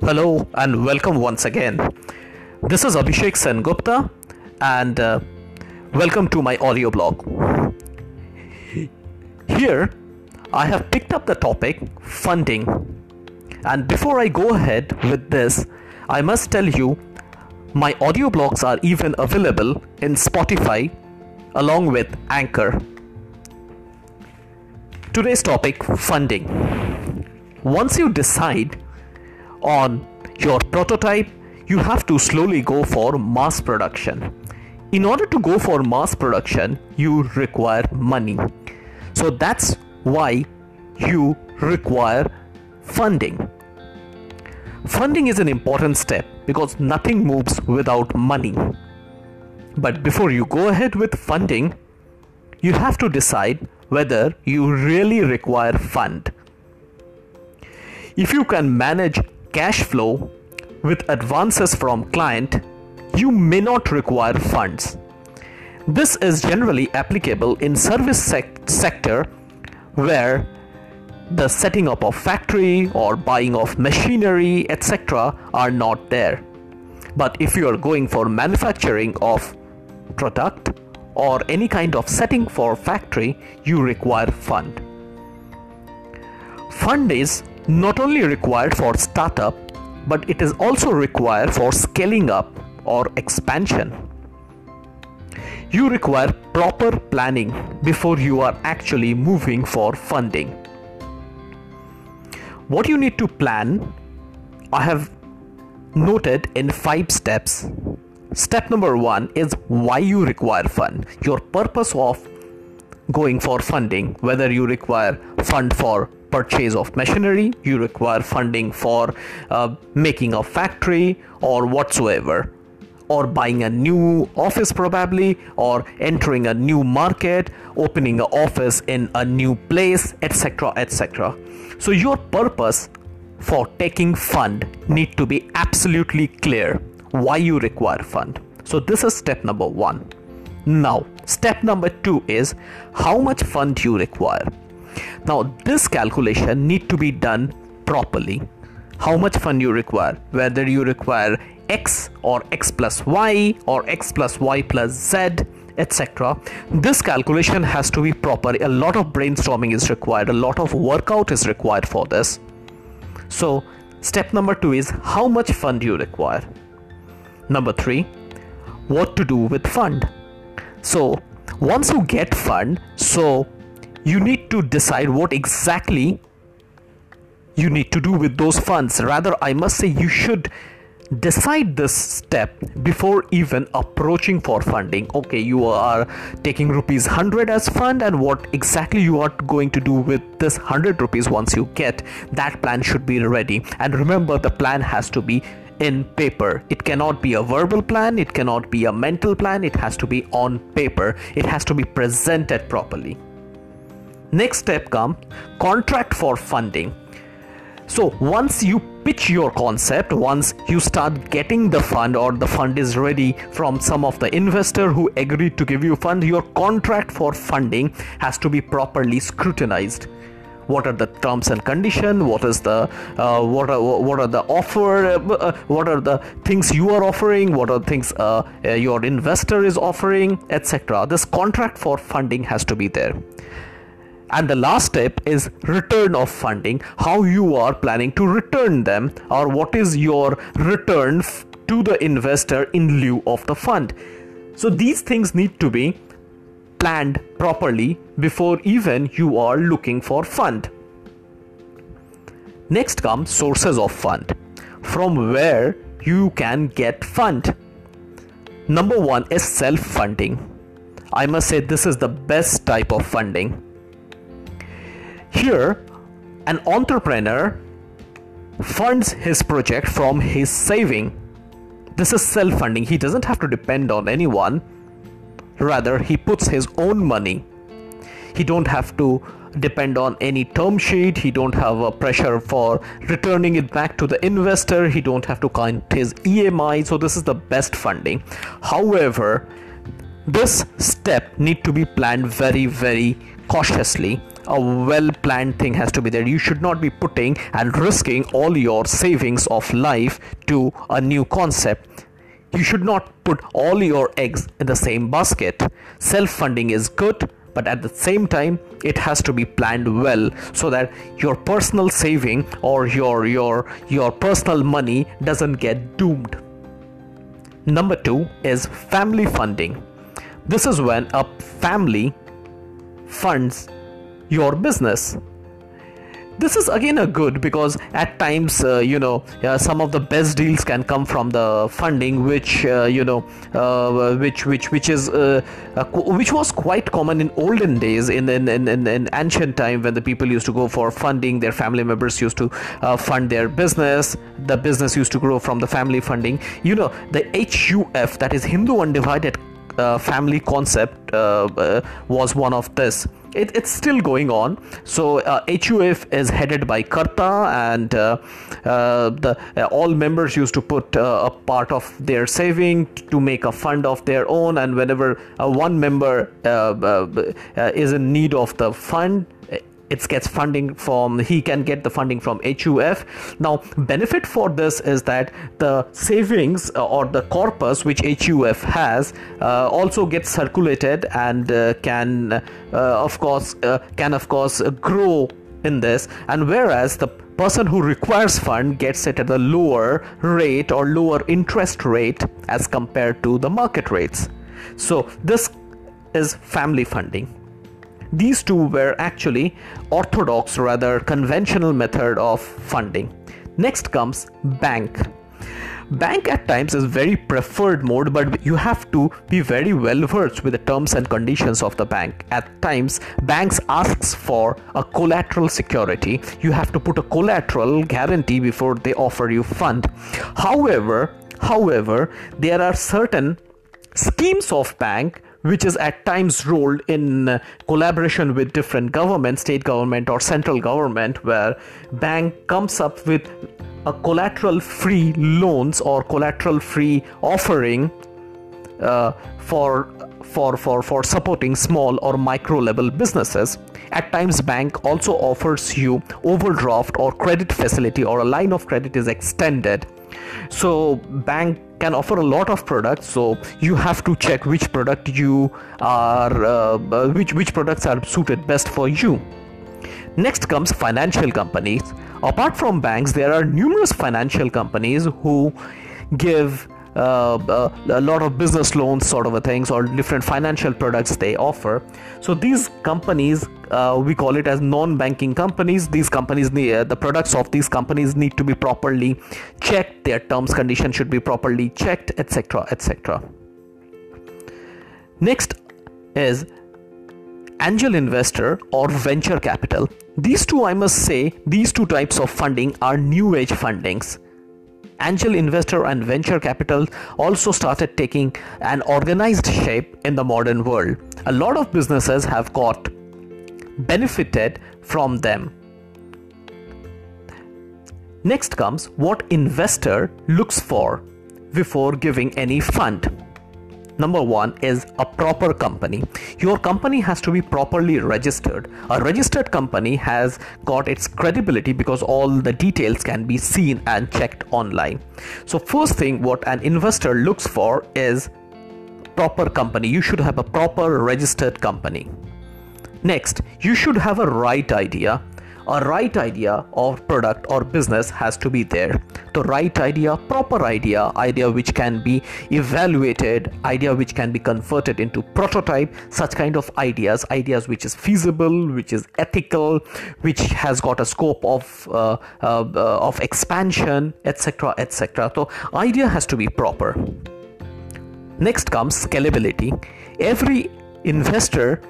Hello and welcome once again. This is Abhishek Sengupta and welcome to my audio blog. Here I have picked up the topic funding, and before I go ahead with this, I must tell you my audio blogs are even available in Spotify along with Anchor. Today's topic, funding. Once you decide on your prototype, you have to slowly go for mass production. In order to go for mass production, you require money. So that's why you require funding. Funding is an important step because nothing moves without money. But before you go ahead with funding, you have to decide whether you really require fund. If you can manage cash flow with advances from client, you may not require funds. This is generally applicable in service sector where the setting up of factory or buying of machinery, etc. are not there. But if you are going for manufacturing of product or any kind of setting for factory, you require fund. Fund is not only required for startup, but it is also required for scaling up or expansion. You require proper planning before you are actually moving for funding. What you need to plan, I have noted in 5 steps. Step number 1 is why you require fund, your purpose of going for funding, whether you require fund for purchase of machinery, you require funding for making a factory or whatsoever, or buying a new office probably, or entering a new market, opening an office in a new place, etc. etc. So your purpose for taking fund need to be absolutely clear, why you require fund. So this is step number 1. Now step number 2 is how much fund you require. Now this calculation need to be done properly. How much fund you require, whether you require X or X plus Y or X plus Y plus Z, etc. This calculation has to be proper. A lot of brainstorming is required. A lot of workout is required for this. So step number 2 is how much fund you require. Number 3, what to do with fund. So once you get fund, so you need to decide what exactly you need to do with those funds. Rather, I must say you should decide this step before even approaching for funding. Okay, you are taking rupees 100 as fund, and what exactly you are going to do with this 100 rupees once you get that plan should be ready. And remember, the plan has to be in paper. It cannot be a verbal plan, it cannot be a mental plan, it has to be on paper, it has to be presented properly. Next step comes contract for funding. So once you pitch your concept, once you start getting the fund or the fund is ready from some of the investor who agreed to give you fund, your contract for funding has to be properly scrutinized. What are the terms and conditions? What is the what are the offer? What are the things you are offering? What are things your investor is offering, etc. This contract for funding has to be there. And the last step is return of funding, how you are planning to return them or what is your return to the investor in lieu of the fund. So these things need to be planned properly before even you are looking for fund. Next come sources of fund, from where you can get fund. Number 1 is self-funding. I must say this is the best type of funding. Here, an entrepreneur funds his project from his saving. This is self-funding. He doesn't have to depend on anyone. Rather, he puts his own money. He don't have to depend on any term sheet. He don't have a pressure for returning it back to the investor. He don't have to count his EMI. So this is the best funding. However, this step need to be planned very, very cautiously. A well-planned thing has to be there. You should not be putting and risking all your savings of life to a new concept. You should not put all your eggs in the same basket. Self-funding is good, but at the same time, it has to be planned well so that your personal saving or your personal money doesn't get doomed. Number 2 is family funding. This is when a family funds your business. This is again a good, because at times some of the best deals can come from the funding, which was quite common in olden days, in ancient time, when the people used to go for funding. Their family members used to fund their business. The business used to grow from the family funding. The HUF, that is Hindu Undivided Family Concept, was one of this. It's still going on. So HUF is headed by Karta, and all members used to put a part of their saving to make a fund of their own, and whenever one member is in need of the fund, he can get the funding from HUF. Now, benefit for this is that the savings or the corpus which HUF has also gets circulated and can of course grow in this. And whereas the person who requires fund gets it at a lower rate or lower interest rate as compared to the market rates. So this is family funding. These two were actually orthodox, rather conventional method of funding. Next comes bank. Bank at times is very preferred mode, but you have to be very well versed with the terms and conditions of the bank. At times, banks asks for a collateral security. You have to put a collateral guarantee before they offer you fund. However, there are certain schemes of bank which is at times rolled in collaboration with different governments, state government or central government, where bank comes up with a collateral free loans or collateral free offering for supporting small or micro level businesses. At times, bank also offers you overdraft or credit facility, or a line of credit is extended. So bank can offer a lot of products, so you have to check which product you are which products are suited best for you. Next comes financial companies. Apart from banks, there are numerous financial companies who give a lot of business loans sort of a things, or different financial products they offer. So these companies, we call it as non-banking companies. These companies, the products of these companies need to be properly checked. Their terms, conditions should be properly checked, etc., etc. Next is angel investor or venture capital. These two types of funding are new age fundings. Angel investor and venture capital also started taking an organized shape in the modern world. A lot of businesses have got benefited from them. Next comes what investor looks for before giving any fund. Number 1 is a proper company. Your company has to be properly registered. A registered company has got its credibility because all the details can be seen and checked online. So first thing what an investor looks for is proper company. You should have a proper registered company. Next, you should have a right idea. A right idea of product or business has to be there. The right idea, proper idea, idea which can be evaluated, idea which can be converted into prototype, such kind of ideas which is feasible, which is ethical, which has got a scope of expansion, etc., etc. So idea has to be proper. Next comes scalability. Every investor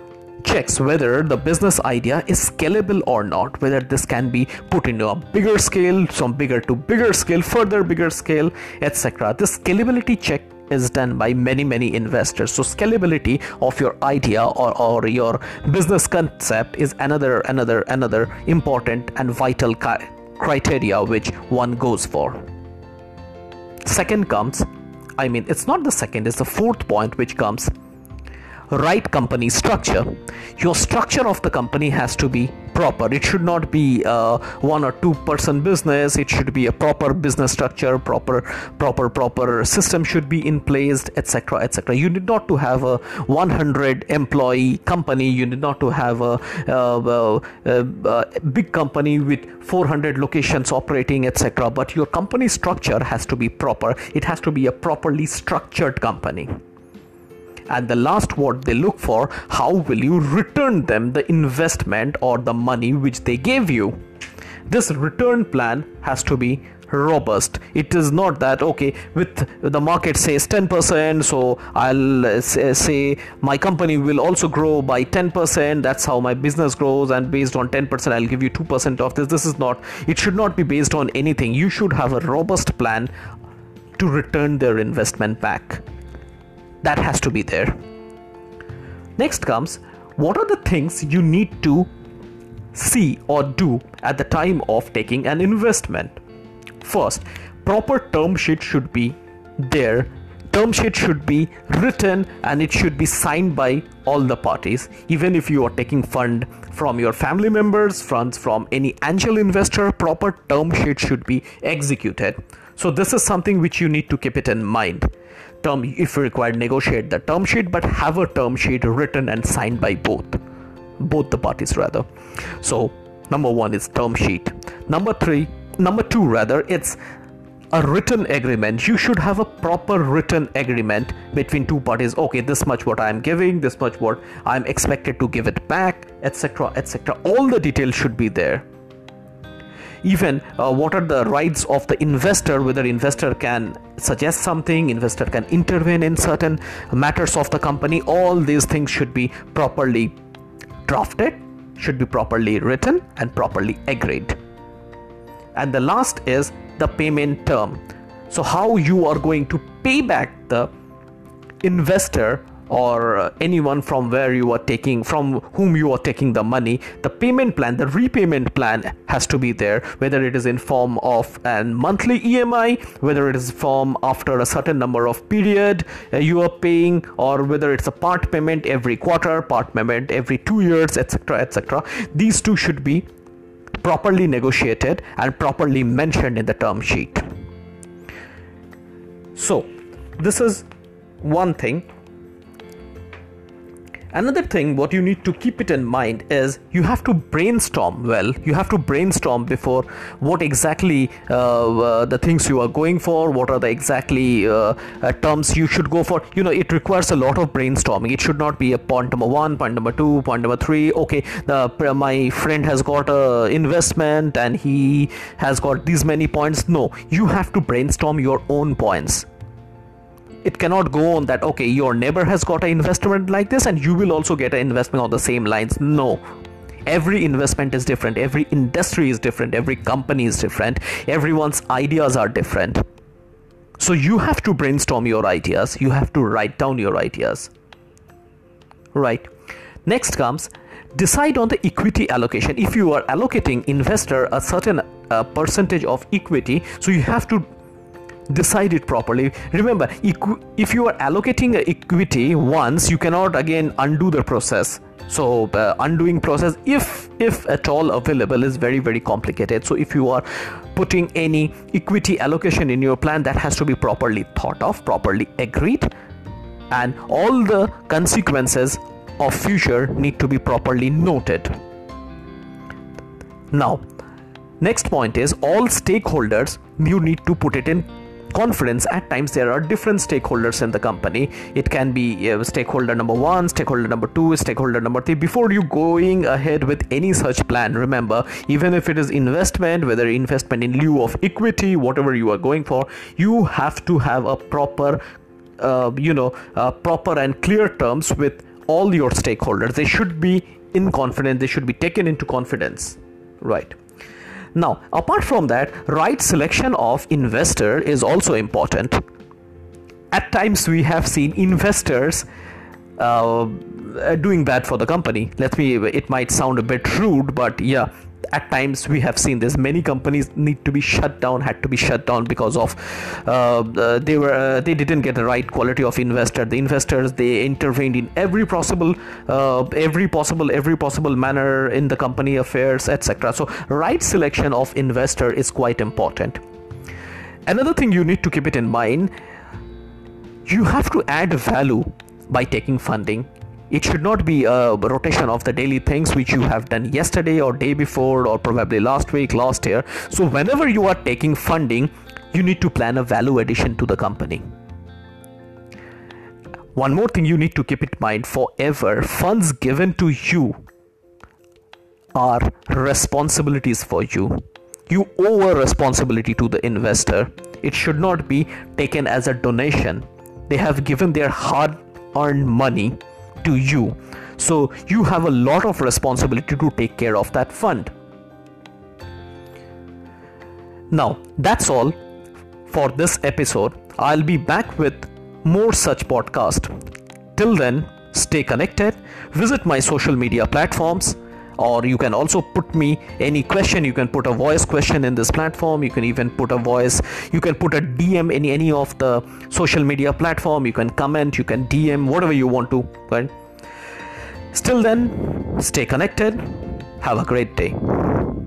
checks whether the business idea is scalable or not, whether this can be put into a bigger scale, from bigger to bigger scale, further bigger scale, etc. This scalability check is done by many investors. So scalability of your idea or your business concept is another important and vital criteria which one goes for. Second comes, it's the fourth point which comes right company structure. Your structure of the company has to be proper. It should not be a one or two person business. It should be a proper business structure, proper system should be in place, etc., etc. You need not to have a 100 employee company. You need not to have a big company with 400 locations operating, etc. But your company structure has to be proper. It has to be a properly structured company. And the last word they look for, how will you return them the investment or the money which they gave you? This return plan has to be robust. It is not that, okay, with the market says 10%, so I'll say my company will also grow by 10%. That's how my business grows, and based on 10%, I'll give you 2% of this. This is not, it should not be based on anything. You should have a robust plan to return their investment back. That has to be there. Next comes, what are the things you need to see or do at the time of taking an investment? First, proper term sheet should be there. Term sheet should be written and it should be signed by all the parties. Even if you are taking fund from your family members, funds from any angel investor, proper term sheet should be executed. So this is something which you need to keep it in mind. Term, if required, negotiate the term sheet, but have a term sheet written and signed by both the parties rather. So number one is term sheet. Number two, it's a written agreement. You should have a proper written agreement between two parties. Okay, this much what I am giving, this much what I am expected to give it back, etc., etc. All the details should be there. Even what are the rights of the investor, whether investor can suggest something, investor can intervene in certain matters of the company. All these things should be properly drafted, should be properly written and properly agreed. And the last is the payment term. So how you are going to pay back the investor or anyone from where you are taking, from whom you are taking the money. The payment plan, the repayment plan has to be there, whether it is in form of a monthly EMI, whether it is form after a certain number of period you are paying, or whether it's a part payment every quarter, part payment every 2 years, etc., etc. These two should be properly negotiated and properly mentioned in the term sheet. So this is one thing. Another thing what you need to keep it in mind is you have to brainstorm well. You have to brainstorm before what exactly the things you are going for, what are the exactly terms you should go for. You know, it requires a lot of brainstorming. It should not be a point number one, point number two, point number three. Okay, my friend has got an investment and he has got these many points. No, you have to brainstorm your own points. It cannot go on that, okay, your neighbor has got an investment like this and you will also get an investment on the same lines. No, every investment is different. Every industry is different. Every company is different. Everyone's ideas are different. So you have to brainstorm your ideas. You have to write down your ideas. Right. Next comes, decide on the equity allocation. If you are allocating investor a certain percentage of equity, so you have to decide it properly. Remember, if you are allocating equity once, you cannot again undo the process. So undoing process, if at all available, is very complicated. So if you are putting any equity allocation in your plan, that has to be properly thought of, properly agreed, and all the consequences of future need to be properly noted. Now, next point is all stakeholders. You need to put it in conference. At times there are different stakeholders in the company. It can be stakeholder number one, stakeholder number two, stakeholder number three. Before you going ahead with any such plan, remember, even if it is investment, whether investment in lieu of equity, whatever you are going for, you have to have a proper proper and clear terms with all your stakeholders. They should be in confidence. They should be taken into confidence. Right. Now, apart from that, right selection of investor is also important. At times we have seen investors doing bad for the company. It might sound a bit rude, but yeah, at times we have seen this. Many companies had to be shut down because of they didn't get the right quality of investor. The investors, they intervened in every possible manner in the company affairs, etc. So right selection of investor is quite important. Another thing you need to keep it in mind, you have to add value by taking funding. It should not be a rotation of the daily things which you have done yesterday or day before or probably last week, last year. So whenever you are taking funding, you need to plan a value addition to the company. One more thing you need to keep in mind forever, funds given to you are responsibilities for you. You owe a responsibility to the investor. It should not be taken as a donation. They have given their hard-earned money to you, so you have a lot of responsibility to take care of that fund. Now that's all for this episode. I'll be back with more such podcast. Till then, stay connected, visit my social media platforms, or you can also put me any question. You can put a voice question in this platform. You can even put a voice, you can put a DM in any of the social media platform. You can comment, you can DM, whatever you want to, right? Still then, stay connected. Have a great day.